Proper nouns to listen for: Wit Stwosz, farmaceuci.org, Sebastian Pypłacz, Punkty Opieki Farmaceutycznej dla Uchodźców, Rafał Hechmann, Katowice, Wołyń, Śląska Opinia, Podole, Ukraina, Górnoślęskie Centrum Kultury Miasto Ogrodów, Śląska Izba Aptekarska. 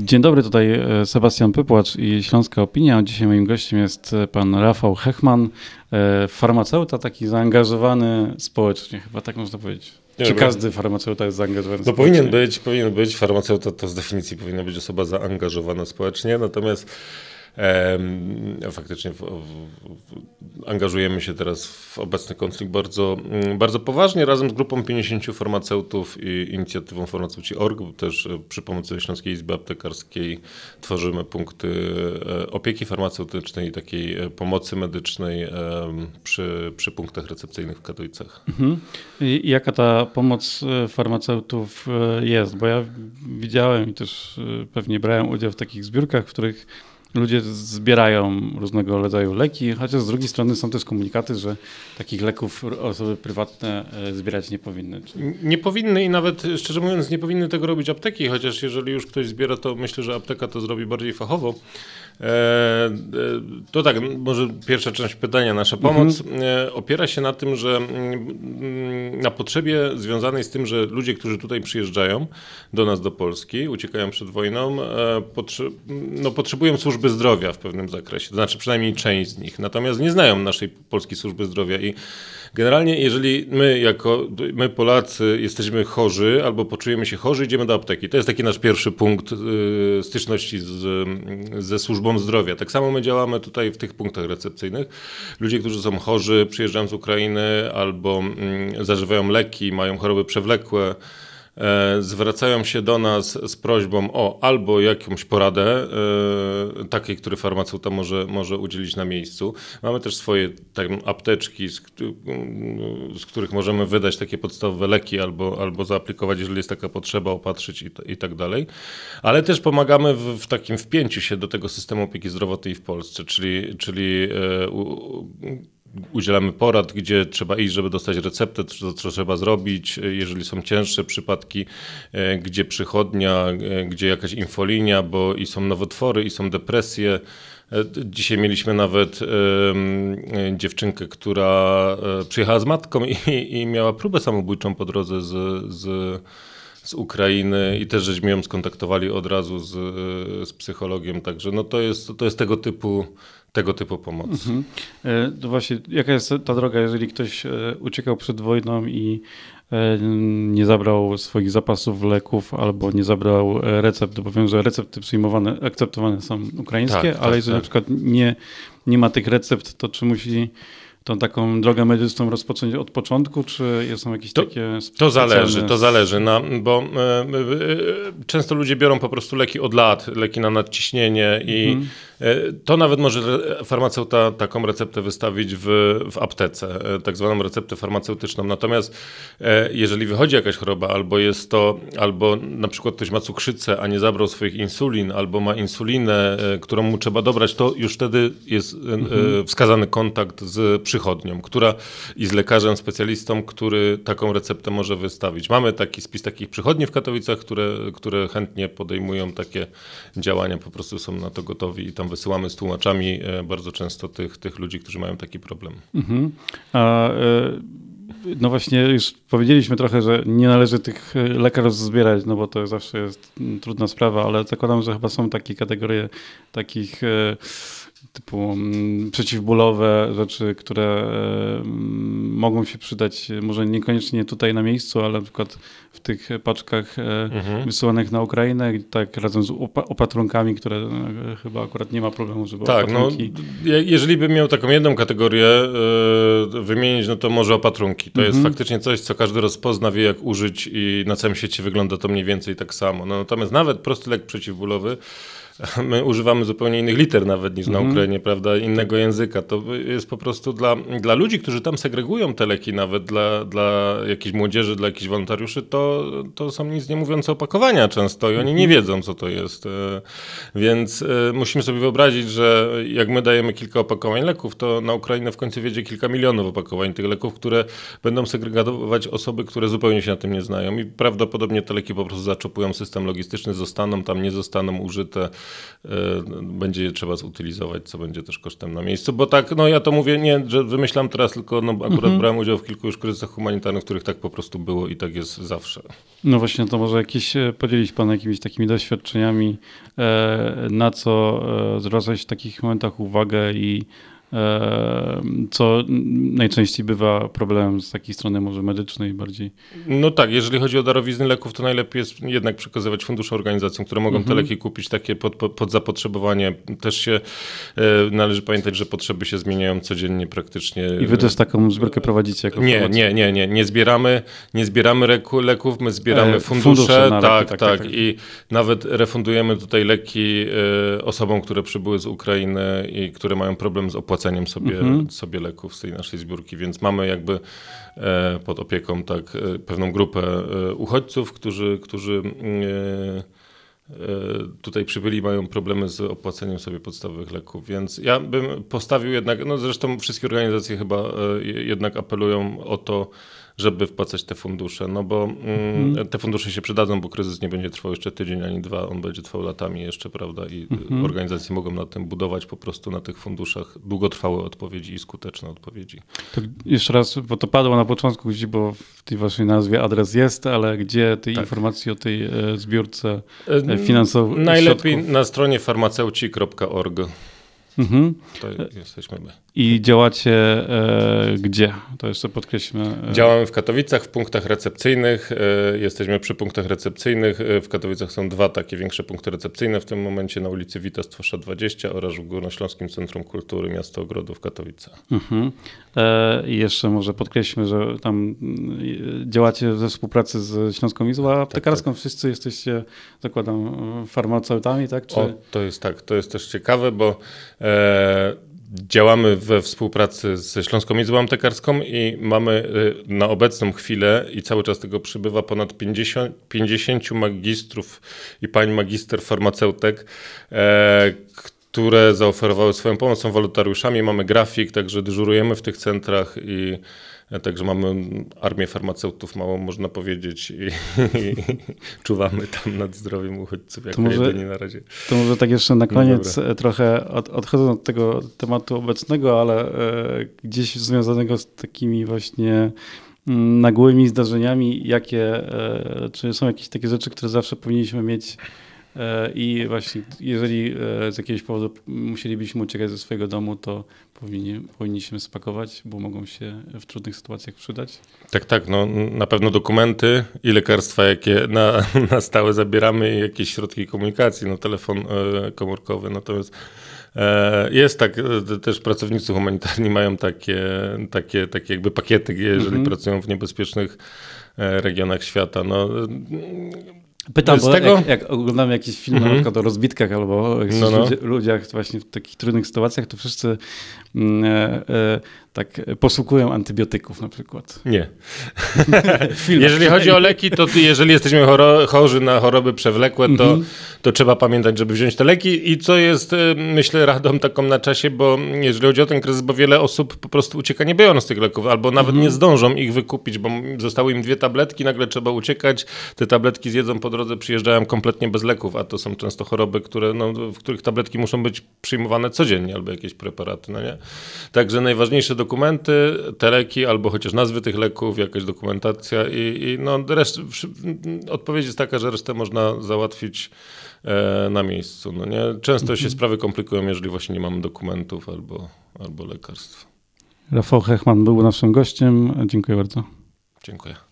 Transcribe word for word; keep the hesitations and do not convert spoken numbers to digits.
Dzień dobry, tutaj Sebastian Pypłacz i Śląska Opinia. Dzisiaj moim gościem jest pan Rafał Hechmann, farmaceuta, taki zaangażowany społecznie, chyba tak można powiedzieć. Nie Czy dobra. Każdy farmaceuta jest zaangażowany no, społecznie? Powinien być, powinien być. Farmaceuta to z definicji powinna być osoba zaangażowana społecznie, natomiast e, faktycznie w, w, w, angażujemy się teraz w obecny konflikt bardzo, bardzo poważnie razem z grupą pięćdziesięciu farmaceutów i inicjatywą farmaceuci kropka org, bo też przy pomocy Śląskiej Izby Aptekarskiej tworzymy punkty opieki farmaceutycznej i takiej pomocy medycznej przy, przy punktach recepcyjnych w Katowicach. Mhm. I jaka ta pomoc farmaceutów jest? Bo ja widziałem i też pewnie brałem udział w takich zbiórkach, w których ludzie zbierają różnego rodzaju leki, chociaż z drugiej strony są też komunikaty, że takich leków osoby prywatne zbierać nie powinny. Nie powinny i nawet, szczerze mówiąc, nie powinny tego robić apteki, chociaż jeżeli już ktoś zbiera, to myślę, że apteka to zrobi bardziej fachowo. To tak, może pierwsza część pytania. Nasza pomoc mhm. opiera się na tym, że na potrzebie związanej z tym, że ludzie, którzy tutaj przyjeżdżają do nas, do Polski, uciekają przed wojną, potrze- no, potrzebują służby zdrowia w pewnym zakresie, to znaczy przynajmniej część z nich, natomiast nie znają naszej polskiej służby zdrowia i generalnie jeżeli my jako, my Polacy jesteśmy chorzy albo poczujemy się chorzy, idziemy do apteki. To jest taki nasz pierwszy punkt y, styczności z, ze służbą zdrowia. Tak samo my działamy tutaj w tych punktach recepcyjnych. Ludzie, którzy są chorzy, przyjeżdżają z Ukrainy albo y, zażywają leki, mają choroby przewlekłe, zwracają się do nas z prośbą o albo jakąś poradę, takiej, który farmaceuta może, może udzielić na miejscu. Mamy też swoje tak, apteczki, z, z których możemy wydać takie podstawowe leki albo, albo zaaplikować, jeżeli jest taka potrzeba, opatrzyć i, i tak dalej. Ale też pomagamy w, w takim wpięciu się do tego systemu opieki zdrowotnej w Polsce, czyli, czyli u, u, udzielamy porad, gdzie trzeba iść, żeby dostać receptę, co, co trzeba zrobić, jeżeli są cięższe przypadki, gdzie przychodnia, gdzie jakaś infolinia, bo i są nowotwory, i są depresje. Dzisiaj mieliśmy nawet um, dziewczynkę, która przyjechała z matką i, i miała próbę samobójczą po drodze z, z z Ukrainy i też żeśmy ją skontaktowali od razu z, z psychologiem, także no to jest, to jest tego typu, tego typu pomoc. Mhm. To właśnie, jaka jest ta droga, jeżeli ktoś uciekał przed wojną i nie zabrał swoich zapasów leków albo nie zabrał recept, bo wiem, że recepty przyjmowane, akceptowane są ukraińskie, tak, ale tak, jeżeli tak. na przykład nie, nie ma tych recept, to czy musi tą taką drogę medyczną rozpocząć od początku, czy są jakieś to, takie specjalne... To zależy, to zależy, na, bo y, y, często ludzie biorą po prostu leki od lat, leki na nadciśnienie i mm. y, to nawet może farmaceuta taką receptę wystawić w, w aptece, tak zwaną receptę farmaceutyczną. Natomiast y, jeżeli wychodzi jakaś choroba, albo jest to, albo na przykład ktoś ma cukrzycę, a nie zabrał swoich insulin, albo ma insulinę, y, którą mu trzeba dobrać, to już wtedy jest y, y, wskazany kontakt z przy przychodnią, która i z lekarzem specjalistą, który taką receptę może wystawić. Mamy taki spis takich przychodni w Katowicach, które, które chętnie podejmują takie działania, po prostu są na to gotowi i tam wysyłamy z tłumaczami bardzo często tych, tych ludzi, którzy mają taki problem. Mhm. A, no właśnie już powiedzieliśmy trochę, że nie należy tych lekarów zbierać, no bo to zawsze jest trudna sprawa, ale zakładam, że chyba są takie kategorie takich typu m, przeciwbólowe rzeczy, które m, mogą się przydać, może niekoniecznie tutaj na miejscu, ale na przykład w tych paczkach mhm. wysyłanych na Ukrainę, tak razem z opa- opatrunkami, które e, chyba akurat nie ma problemu, żeby tak, opatrunki... Tak, no, jeżeli bym miał taką jedną kategorię e, wymienić, no to może opatrunki. To mhm. jest faktycznie coś, co każdy rozpozna, wie jak użyć i na całym świecie wygląda to mniej więcej tak samo. No, natomiast nawet prosty lek przeciwbólowy, my używamy zupełnie innych liter nawet niż na Ukrainie, mm-hmm. prawda, innego języka. To jest po prostu dla, dla ludzi, którzy tam segregują te leki, nawet dla, dla jakiejś młodzieży, dla jakichś wolontariuszy, to, to są nic nie mówiące opakowania często i oni nie wiedzą, co to jest. Więc musimy sobie wyobrazić, że jak my dajemy kilka opakowań leków, to na Ukrainę w końcu wiedzie kilka milionów opakowań tych leków, które będą segregować osoby, które zupełnie się na tym nie znają i prawdopodobnie te leki po prostu zaczepują system logistyczny, zostaną tam, nie zostaną użyte. będzie je trzeba zutylizować, co będzie też kosztem na miejscu. Bo tak, no ja to mówię, nie, że wymyślam teraz, tylko no, akurat mhm. brałem udział w kilku już kryzysach humanitarnych, w których tak po prostu było i tak jest zawsze. No właśnie, to może jakieś, podzielić Pan jakimiś takimi doświadczeniami, na co zwracać w takich momentach uwagę i co najczęściej bywa problemem z takiej strony może medycznej bardziej. No tak, jeżeli chodzi o darowizny leków, to najlepiej jest jednak przekazywać fundusze organizacjom, które mogą mhm. te leki kupić takie pod, pod zapotrzebowanie. Też się należy pamiętać, że potrzeby się zmieniają codziennie praktycznie. I wy też taką zbiórkę prowadzicie? Jako nie, nie, nie, nie. Nie zbieramy, nie zbieramy leku, leków, my zbieramy e, fundusze. fundusze na tak, leki, tak, tak, tak. I nawet refundujemy tutaj leki osobom, które przybyły z Ukrainy i które mają problem z opłatami. Płaceniem sobie, mhm. sobie leków z tej naszej zbiórki, więc mamy jakby e, pod opieką tak e, pewną grupę e, uchodźców, którzy, którzy e, e, tutaj przybyli, mają problemy z opłaceniem sobie podstawowych leków, więc ja bym postawił jednak, no zresztą wszystkie organizacje chyba e, jednak apelują o to, żeby wpłacać te fundusze, no bo mm, te fundusze się przydadzą, bo kryzys nie będzie trwał jeszcze tydzień ani dwa, on będzie trwał latami jeszcze, prawda, i mm-hmm. organizacje mogą na tym budować po prostu na tych funduszach długotrwałe odpowiedzi i skuteczne odpowiedzi. To jeszcze raz, bo to padło na początku, bo w tej waszej nazwie adres jest, ale gdzie tej tak. informacji o tej e, zbiórce e, finansowej? Najlepiej środków? Na stronie farmaceuci kropka org. Mhm. To jesteśmy my. I działacie e, gdzie? To jeszcze podkreślmy. Działamy w Katowicach, w punktach recepcyjnych. E, jesteśmy przy punktach recepcyjnych. E, w Katowicach są dwa takie większe punkty recepcyjne w tym momencie na ulicy Wita Stwosza dwadzieścia oraz w Górnośląskim Centrum Kultury Miasto Ogrodów Katowice. Mhm. E, I jeszcze może podkreślmy, że tam działacie we współpracy z Śląską Izbą Aptekarską. Tak, tak. Wszyscy jesteście, zakładam, farmaceutami, tak? Czy... O, to jest tak. To jest też ciekawe, bo działamy we współpracy ze Śląską Izbą Aptekarską i mamy na obecną chwilę i cały czas tego przybywa ponad pięćdziesięciu magistrów i pań magister farmaceutek, które zaoferowały swoją pomoc, są wolontariuszami, mamy grafik, także dyżurujemy w tych centrach i także mamy armię farmaceutów, mało można powiedzieć, i, i czuwamy tam nad zdrowiem uchodźców, jako jedyni na razie. To może tak jeszcze na koniec, no trochę od, odchodzę od tego tematu obecnego, ale y, gdzieś związanego z takimi właśnie y, nagłymi zdarzeniami, jakie, y, czy są jakieś takie rzeczy, które zawsze powinniśmy mieć i właśnie jeżeli z jakiegoś powodu musielibyśmy uciekać ze swojego domu, to powinni, powinniśmy spakować, bo mogą się w trudnych sytuacjach przydać. Tak, tak. No, na pewno dokumenty i lekarstwa, jakie na, na stałe zabieramy i jakieś środki komunikacji, no, telefon komórkowy. Natomiast jest tak, też pracownicy humanitarni mają takie, takie, takie jakby pakiety, jeżeli mhm. pracują w niebezpiecznych regionach świata. No, pytam, bo tego... jak, jak oglądamy jakieś filmy mm-hmm. na przykład o rozbitkach albo o no, no. Ludzi, ludziach właśnie w takich trudnych sytuacjach, to wszyscy mm, e, tak poszukują antybiotyków na przykład. Nie. Jeżeli chodzi o leki, to jeżeli jesteśmy choro- chorzy na choroby przewlekłe, to, mm-hmm. to trzeba pamiętać, żeby wziąć te leki i co jest, myślę, radą taką na czasie, bo jeżeli chodzi o ten kryzys, bo wiele osób po prostu ucieka, nie biorąc z tych leków albo nawet mm-hmm. nie zdążą ich wykupić, bo zostały im dwie tabletki, nagle trzeba uciekać, te tabletki zjedzą po drodze, przyjeżdżają kompletnie bez leków, a to są często choroby, które, no, w których tabletki muszą być przyjmowane codziennie albo jakieś preparaty, no nie? Także najważniejsze dokumenty, te leki albo chociaż nazwy tych leków, jakaś dokumentacja i, i no, reszt, odpowiedź jest taka, że resztę można załatwić e, na miejscu, no nie? Często mhm. się sprawy komplikują, jeżeli właśnie nie mamy dokumentów albo, albo lekarstw. Rafał Hechmann był naszym gościem. Dziękuję bardzo. Dziękuję.